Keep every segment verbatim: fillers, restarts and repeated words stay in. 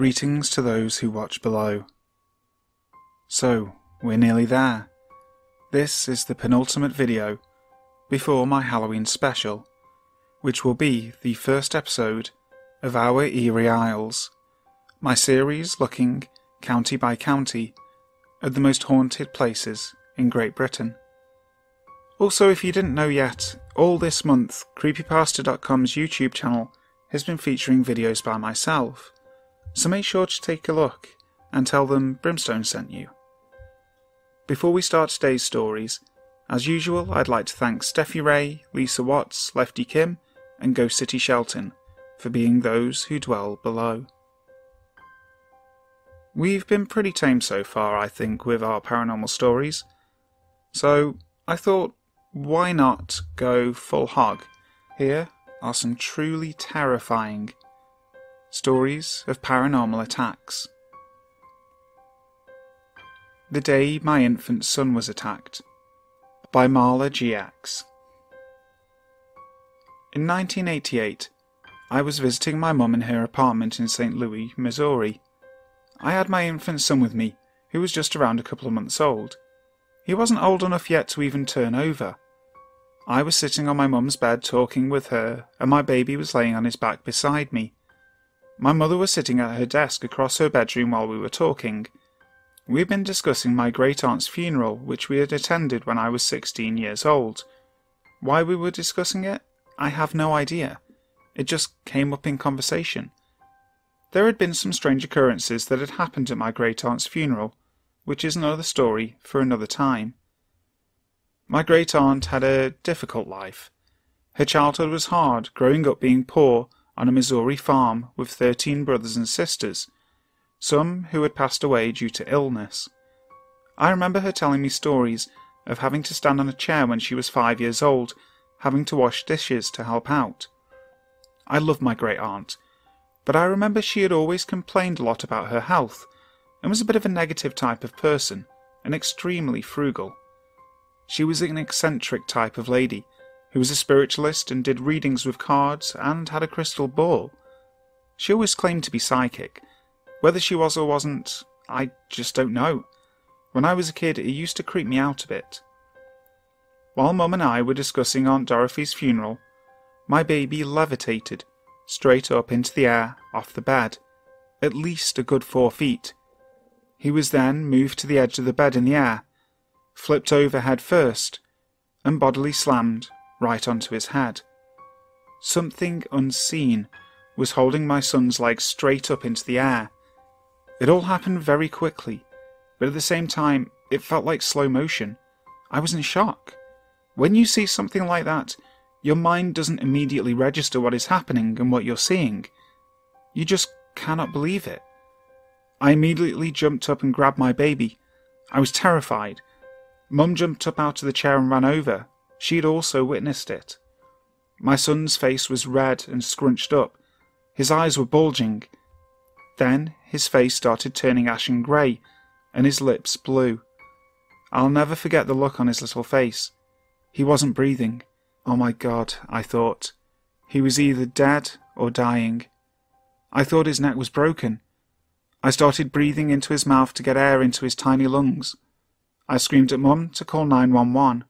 Greetings to those who watch below. So, we're nearly there. This is the penultimate video before my Halloween special, which will be the first episode of Our Eerie Isles, my series looking, county by county, at the most haunted places in Great Britain. Also, if you didn't know yet, all this month, creepypasta dot com's YouTube channel has been featuring videos by myself, so make sure to take a look and tell them Brimstone sent you. Before we start today's stories, as usual I'd like to thank Steffi Ray, Lisa Watts, Lefty Kim and Ghost City Shelton for being those who dwell below. We've been pretty tame so far, I think, with our paranormal stories, so I thought why not go full hog? Here are some truly terrifying stories of paranormal attacks. The day my infant son was attacked, by marlagx. In nineteen eighty-eight, I was visiting my mum in her apartment in Saint Louis, Missouri. I had my infant son with me, who was just around a couple of months old. He wasn't old enough yet to even turn over. I was sitting on my mum's bed talking with her, and my baby was laying on his back beside me. My mother was sitting at her desk across her bedroom while we were talking. We had been discussing my great-aunt's funeral, which we had attended when I was sixteen years old. Why we were discussing it, I have no idea. It just came up in conversation. There had been some strange occurrences that had happened at my great-aunt's funeral, which is another story for another time. My great-aunt had a difficult life. Her childhood was hard, growing up being poor, on a Missouri farm with thirteen brothers and sisters, some who had passed away due to illness. I remember her telling me stories of having to stand on a chair when she was five years old, having to wash dishes to help out. I loved my great-aunt, but I remember she had always complained a lot about her health, and was a bit of a negative type of person, and extremely frugal. She was an eccentric type of lady, who was a spiritualist and did readings with cards and had a crystal ball. She always claimed to be psychic. Whether she was or wasn't, I just don't know. When I was a kid, it used to creep me out a bit. While Mum and I were discussing Aunt Dorothy's funeral, my baby levitated, straight up into the air, off the bed, at least a good four feet. He was then moved to the edge of the bed in the air, flipped over head first, and bodily slammed right onto his head. Something unseen was holding my son's legs straight up into the air. It all happened very quickly, but at the same time it felt like slow motion. I was in shock. When you see something like that, your mind doesn't immediately register what is happening and what you're seeing. You just cannot believe it. I immediately jumped up and grabbed my baby. I was terrified. Mum jumped up out of the chair and ran over. She had also witnessed it. My son's face was red and scrunched up. His eyes were bulging. Then his face started turning ashen grey, and his lips blue. I'll never forget the look on his little face. He wasn't breathing. Oh my God, I thought. He was either dead or dying. I thought his neck was broken. I started breathing into his mouth to get air into his tiny lungs. I screamed at Mum to call nine one one.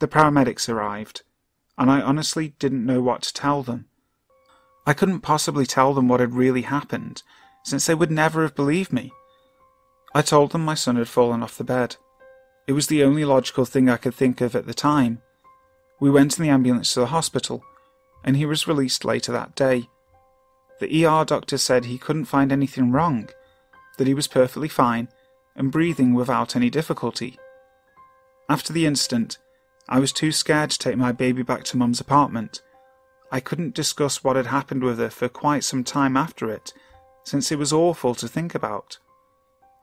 The paramedics arrived, and I honestly didn't know what to tell them. I couldn't possibly tell them what had really happened, since they would never have believed me. I told them my son had fallen off the bed. It was the only logical thing I could think of at the time. We went in the ambulance to the hospital, and he was released later that day. The E R doctor said he couldn't find anything wrong, that he was perfectly fine and breathing without any difficulty. After the incident, I was too scared to take my baby back to Mum's apartment. I couldn't discuss what had happened with her for quite some time after it, since it was awful to think about.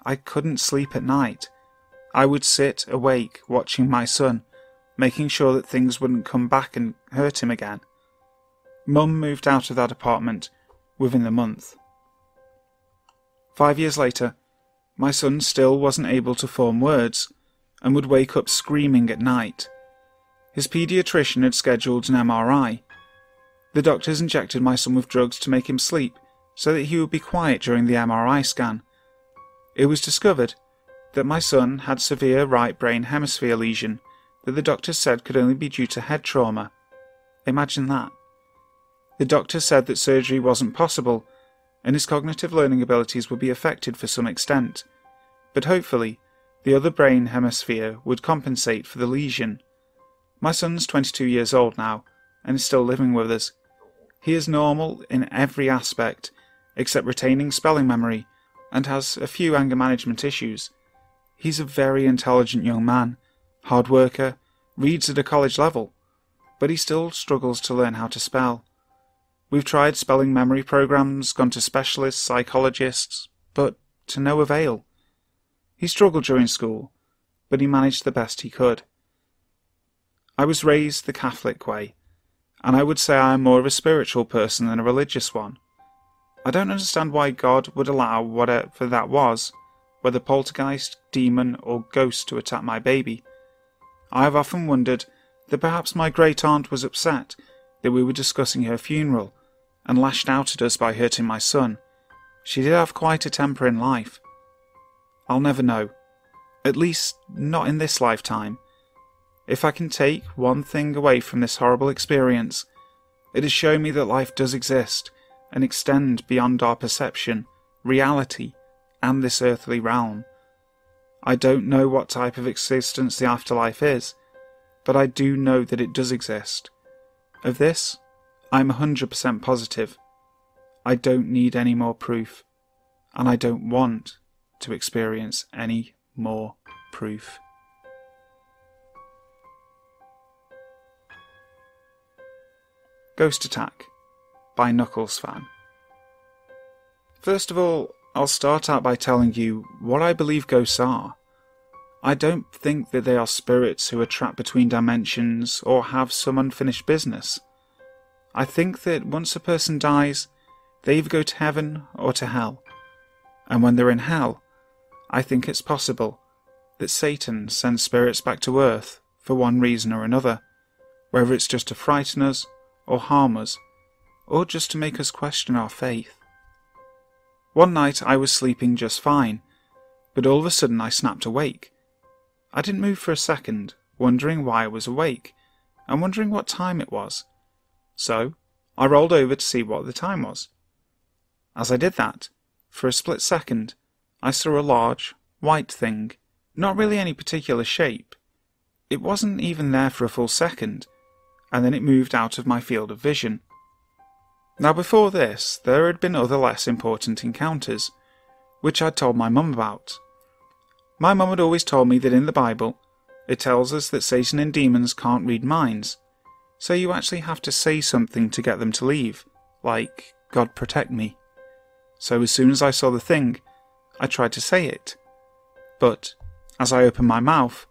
I couldn't sleep at night. I would sit awake watching my son, making sure that things wouldn't come back and hurt him again. Mum moved out of that apartment within the month. Five years later, my son still wasn't able to form words, and would wake up screaming at night. His paediatrician had scheduled an M R I. The doctors injected my son with drugs to make him sleep, so that he would be quiet during the M R I scan. It was discovered that my son had severe right brain hemisphere lesion that the doctor said could only be due to head trauma. Imagine that. The doctor said that surgery wasn't possible, and his cognitive learning abilities would be affected for some extent, but hopefully the other brain hemisphere would compensate for the lesion. My son's twenty-two years old now, and is still living with us. He is normal in every aspect, except retaining spelling memory, and has a few anger management issues. He's a very intelligent young man, hard worker, reads at a college level, but he still struggles to learn how to spell. We've tried spelling memory programs, gone to specialists, psychologists, but to no avail. He struggled during school, but he managed the best he could. I was raised the Catholic way, and I would say I am more of a spiritual person than a religious one. I don't understand why God would allow whatever that was, whether poltergeist, demon, or ghost, to attack my baby. I have often wondered that perhaps my great-aunt was upset that we were discussing her funeral, and lashed out at us by hurting my son. She did have quite a temper in life. I'll never know. At least, not in this lifetime. If I can take one thing away from this horrible experience, it has shown me that life does exist, and extend beyond our perception, reality, and this earthly realm. I don't know what type of existence the afterlife is, but I do know that it does exist. Of this, I'm one hundred percent positive. I don't need any more proof, and I don't want to experience any more proof. Ghost Attack by KnucklesFan. First of all, I'll start out by telling you what I believe ghosts are. I don't think that they are spirits who are trapped between dimensions or have some unfinished business. I think that once a person dies, they either go to heaven or to hell. And when they're in hell, I think it's possible that Satan sends spirits back to earth for one reason or another, whether it's just to frighten us or harm us, or just to make us question our faith. One night I was sleeping just fine, but all of a sudden I snapped awake. I didn't move for a second, wondering why I was awake, and wondering what time it was. So, I rolled over to see what the time was. As I did that, for a split second, I saw a large, white thing, not really any particular shape. It wasn't even there for a full second, and then it moved out of my field of vision. Now before this, there had been other less important encounters, which I'd told my mum about. My mum had always told me that in the Bible, it tells us that Satan and demons can't read minds, so you actually have to say something to get them to leave, like, "God protect me." So as soon as I saw the thing, I tried to say it. But, as I opened my mouth,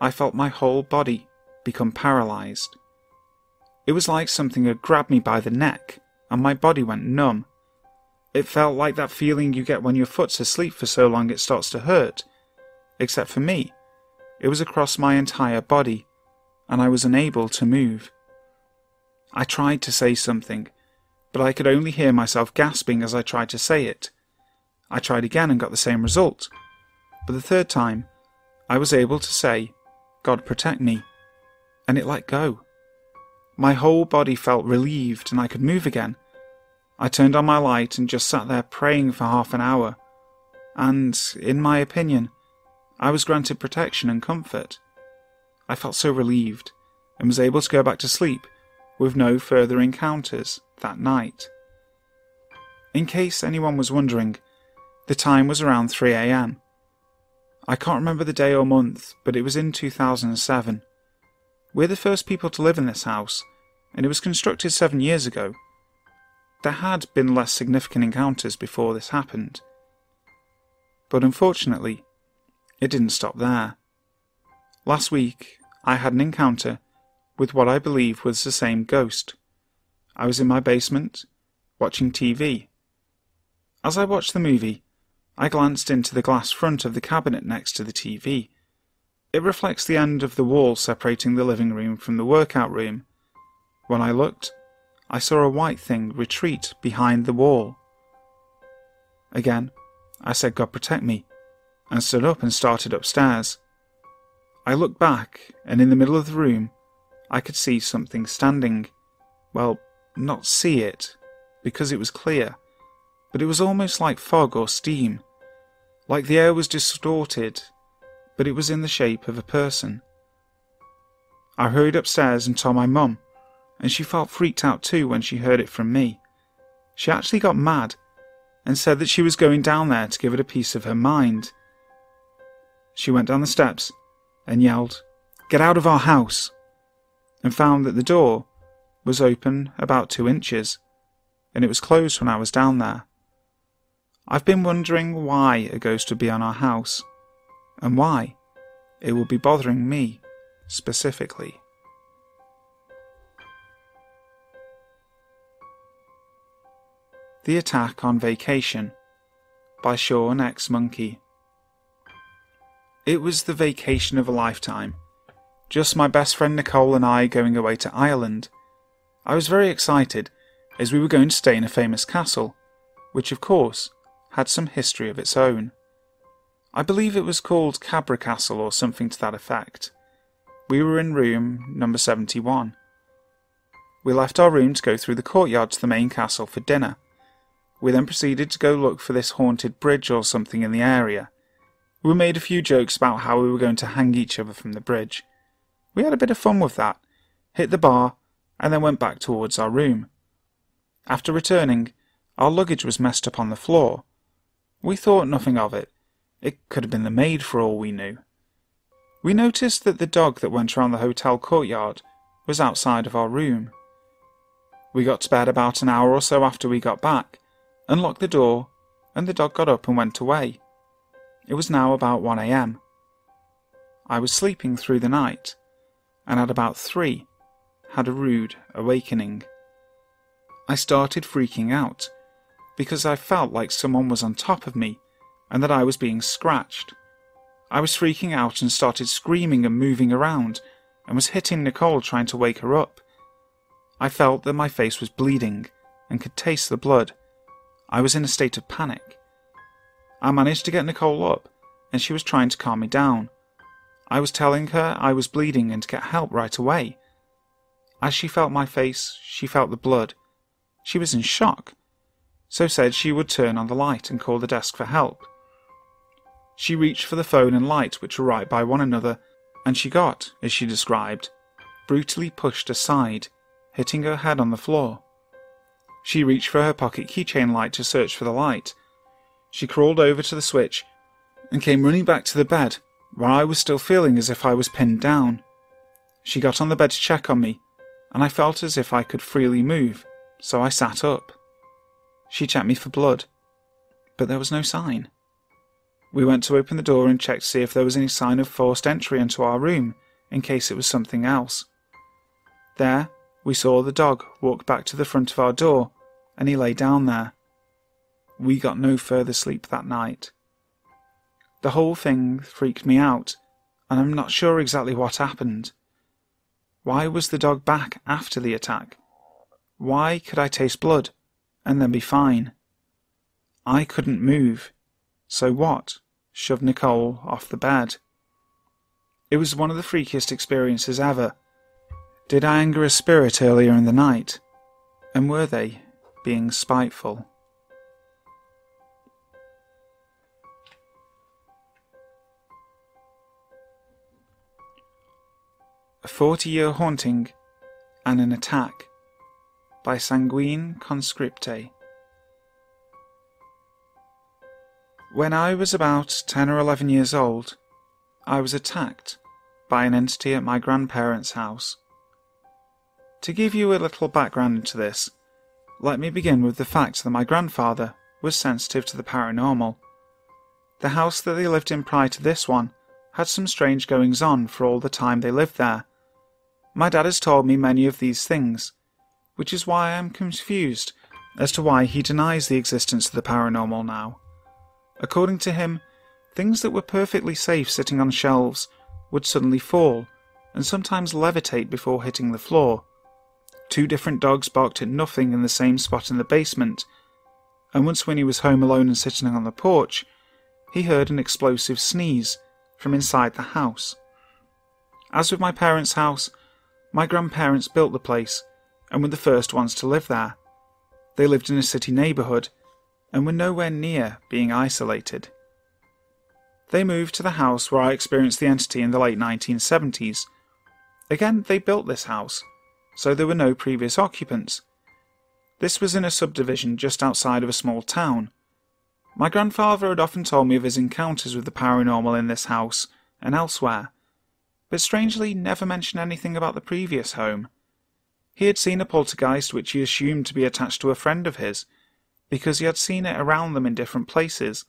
I felt my whole body become paralysed. It was like something had grabbed me by the neck, and my body went numb. It felt like that feeling you get when your foot's asleep for so long it starts to hurt. Except for me, it was across my entire body, and I was unable to move. I tried to say something, but I could only hear myself gasping as I tried to say it. I tried again and got the same result, but the third time, I was able to say, "God protect me," and it let go. My whole body felt relieved and I could move again. I turned on my light and just sat there praying for half an hour, and, in my opinion, I was granted protection and comfort. I felt so relieved, and was able to go back to sleep with no further encounters that night. In case anyone was wondering, the time was around three a m I can't remember the day or month, but it was in two thousand seven. We're the first people to live in this house, and it was constructed seven years ago. There had been less significant encounters before this happened. But unfortunately, it didn't stop there. Last week, I had an encounter with what I believe was the same ghost. I was in my basement, watching T V. As I watched the movie, I glanced into the glass front of the cabinet next to the T V. It reflects the end of the wall separating the living room from the workout room. When I looked, I saw a white thing retreat behind the wall. Again, I said, God protect me, and stood up and started upstairs. I looked back, and in the middle of the room, I could see something standing. Well, not see it, because it was clear, but it was almost like fog or steam, like the air was distorted, but it was in the shape of a person. I hurried upstairs and told my mum, and she felt freaked out too when she heard it from me. She actually got mad, and said that she was going down there to give it a piece of her mind. She went down the steps, and yelled, "Get out of our house!" and found that the door was open about two inches, and it was closed when I was down there. I've been wondering why a ghost would be on our house, and why it would be bothering me specifically. The Attack on Vacation by Sean X Monkey. It was the vacation of a lifetime. Just my best friend Nicole and I going away to Ireland. I was very excited, as we were going to stay in a famous castle, which of course had some history of its own. I believe it was called Cabra Castle or something to that effect. We were in room number seventy-one. We left our room to go through the courtyard to the main castle for dinner. We then proceeded to go look for this haunted bridge or something in the area. We made a few jokes about how we were going to hang each other from the bridge. We had a bit of fun with that, hit the bar, and then went back towards our room. After returning, our luggage was messed up on the floor. We thought nothing of it. It could have been the maid for all we knew. We noticed that the dog that went around the hotel courtyard was outside of our room. We got to bed about an hour or so after we got back, unlocked the door, and the dog got up and went away. It was now about one a m I was sleeping through the night, and at about three, had a rude awakening. I started freaking out, because I felt like someone was on top of me, and that I was being scratched. I was freaking out and started screaming and moving around, and was hitting Nicole trying to wake her up. I felt that my face was bleeding, and could taste the blood. I was in a state of panic. I managed to get Nicole up, and she was trying to calm me down. I was telling her I was bleeding and to get help right away. As she felt my face, she felt the blood. She was in shock, so said she would turn on the light and call the desk for help. She reached for the phone and light, which were right by one another, and she got, as she described, brutally pushed aside, hitting her head on the floor. She reached for her pocket keychain light to search for the light. She crawled over to the switch and came running back to the bed, where I was still feeling as if I was pinned down. She got on the bed to check on me, and I felt as if I could freely move, so I sat up. She checked me for blood, but there was no sign. We went to open the door and checked to see if there was any sign of forced entry into our room, in case it was something else. There, we saw the dog walk back to the front of our door, and he lay down there. We got no further sleep that night. The whole thing freaked me out, and I'm not sure exactly what happened. Why was the dog back after the attack? Why could I taste blood, and then be fine? I couldn't move, so what shoved Nicole off the bed? It was one of the freakiest experiences ever. Did I anger a spirit earlier in the night, and were they being spiteful? A Forty-Year Haunting and an Attack by Sanguine Conscripte. When I was about ten or eleven years old, I was attacked by an entity at my grandparents' house. To give you a little background into this, let me begin with the fact that my grandfather was sensitive to the paranormal. The house that they lived in prior to this one had some strange goings-on for all the time they lived there. My dad has told me many of these things, which is why I am confused as to why he denies the existence of the paranormal now. According to him, things that were perfectly safe sitting on shelves would suddenly fall, and sometimes levitate before hitting the floor. Two different dogs barked at nothing in the same spot in the basement, and once when he was home alone and sitting on the porch, he heard an explosive sneeze from inside the house. As with my parents' house, my grandparents built the place and were the first ones to live there. They lived in a city neighbourhood and were nowhere near being isolated. They moved to the house where I experienced the entity in the late nineteen seventies. Again, they built this house, so there were no previous occupants. This was in a subdivision just outside of a small town. My grandfather had often told me of his encounters with the paranormal in this house and elsewhere, but strangely never mentioned anything about the previous home. He had seen a poltergeist which he assumed to be attached to a friend of his, because he had seen it around them in different places.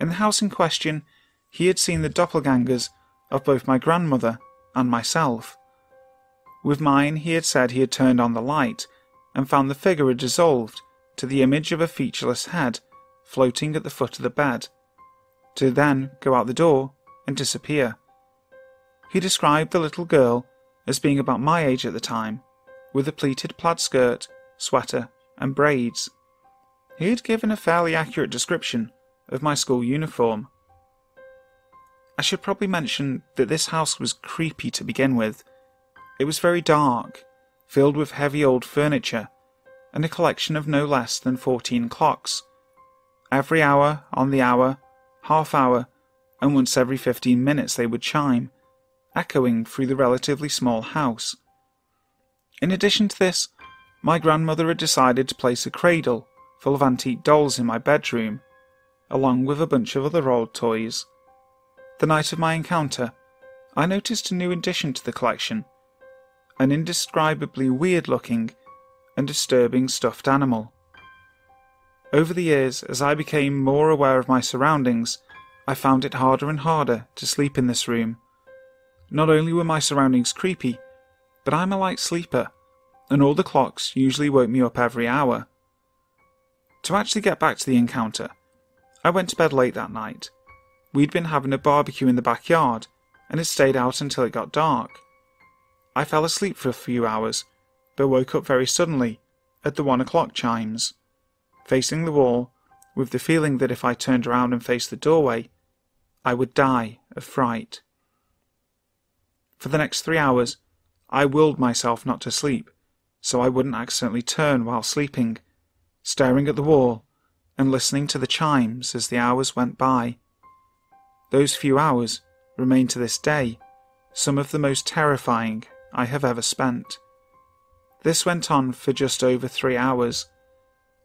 In the house in question, he had seen the doppelgangers of both my grandmother and myself. With mine, he had said he had turned on the light and found the figure had dissolved to the image of a featureless head floating at the foot of the bed, to then go out the door and disappear. He described the little girl as being about my age at the time, with a pleated plaid skirt, sweater and braids. He had given a fairly accurate description of my school uniform. I should probably mention that this house was creepy to begin with. It was very dark, filled with heavy old furniture, and a collection of no less than fourteen clocks. Every hour, on the hour, half hour, and once every fifteen minutes they would chime, echoing through the relatively small house. In addition to this, my grandmother had decided to place a cradle full of antique dolls in my bedroom, along with a bunch of other old toys. The night of my encounter, I noticed a new addition to the collection, an indescribably weird-looking and disturbing stuffed animal. Over the years, as I became more aware of my surroundings, I found it harder and harder to sleep in this room. Not only were my surroundings creepy, but I'm a light sleeper, and all the clocks usually woke me up every hour. To actually get back to the encounter, I went to bed late that night. We'd been having a barbecue in the backyard, and had stayed out until it got dark. I fell asleep for a few hours, but woke up very suddenly at the one o'clock chimes, facing the wall, with the feeling that if I turned around and faced the doorway, I would die of fright. For the next three hours, I willed myself not to sleep, so I wouldn't accidentally turn while sleeping, staring at the wall and listening to the chimes as the hours went by. Those few hours remain to this day some of the most terrifying I have ever spent. This went on for just over three hours.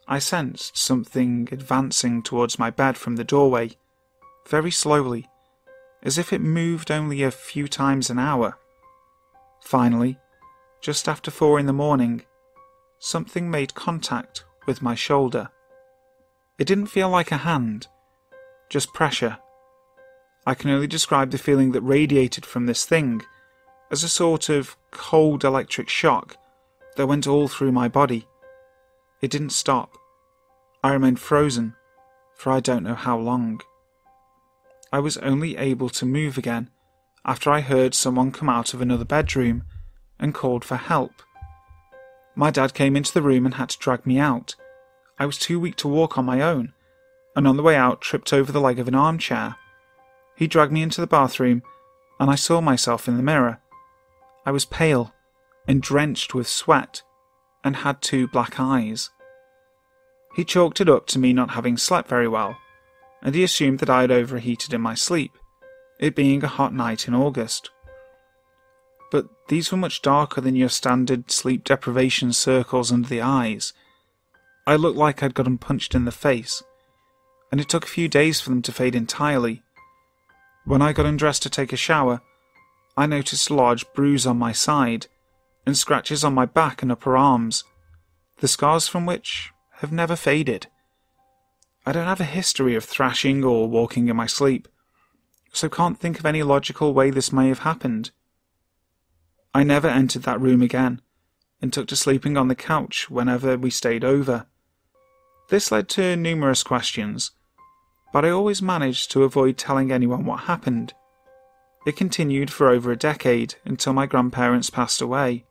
I sensed something advancing towards my bed from the doorway, very slowly, as if it moved only a few times an hour. Finally, just after four in the morning, something made contact with my shoulder. It didn't feel like a hand, just pressure. I can only describe the feeling that radiated from this thing as a sort of cold electric shock that went all through my body. It didn't stop. I remained frozen for I don't know how long. I was only able to move again after I heard someone come out of another bedroom and called for help. My dad came into the room and had to drag me out. I was too weak to walk on my own, and on the way out tripped over the leg of an armchair. He dragged me into the bathroom, and I saw myself in the mirror. I was pale and drenched with sweat, and had two black eyes. He chalked it up to me not having slept very well, and he assumed that I had overheated in my sleep, it being a hot night in August. But these were much darker than your standard sleep deprivation circles under the eyes. I looked like I'd gotten punched in the face, and it took a few days for them to fade entirely. When I got undressed to take a shower, I noticed a large bruise on my side, and scratches on my back and upper arms, the scars from which have never faded. I don't have a history of thrashing or walking in my sleep, so can't think of any logical way this may have happened. I never entered that room again, and took to sleeping on the couch whenever we stayed over. This led to numerous questions, but I always managed to avoid telling anyone what happened. It continued for over a decade until my grandparents passed away.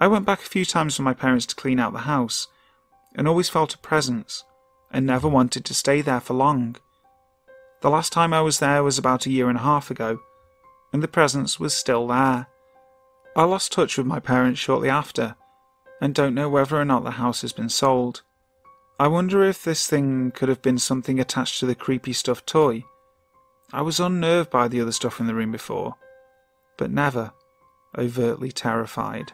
I went back a few times with my parents to clean out the house, and always felt a presence, and never wanted to stay there for long. The last time I was there was about a year and a half ago, and the presence was still there. I lost touch with my parents shortly after, and don't know whether or not the house has been sold. I wonder if this thing could have been something attached to the creepy stuffed toy. I was unnerved by the other stuff in the room before, but never overtly terrified.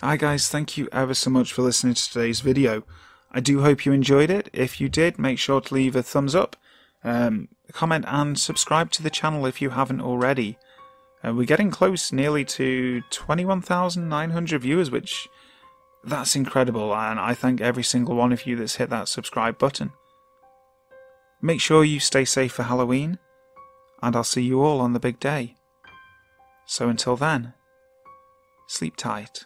Hi guys, thank you ever so much for listening to today's video. I do hope you enjoyed it. If you did, make sure to leave a thumbs up, um, comment and subscribe to the channel if you haven't already. Uh, we're getting close nearly to twenty-one thousand nine hundred viewers, which that's incredible, and I thank every single one of you that's hit that subscribe button. Make sure you stay safe for Halloween, and I'll see you all on the big day. So until then, sleep tight.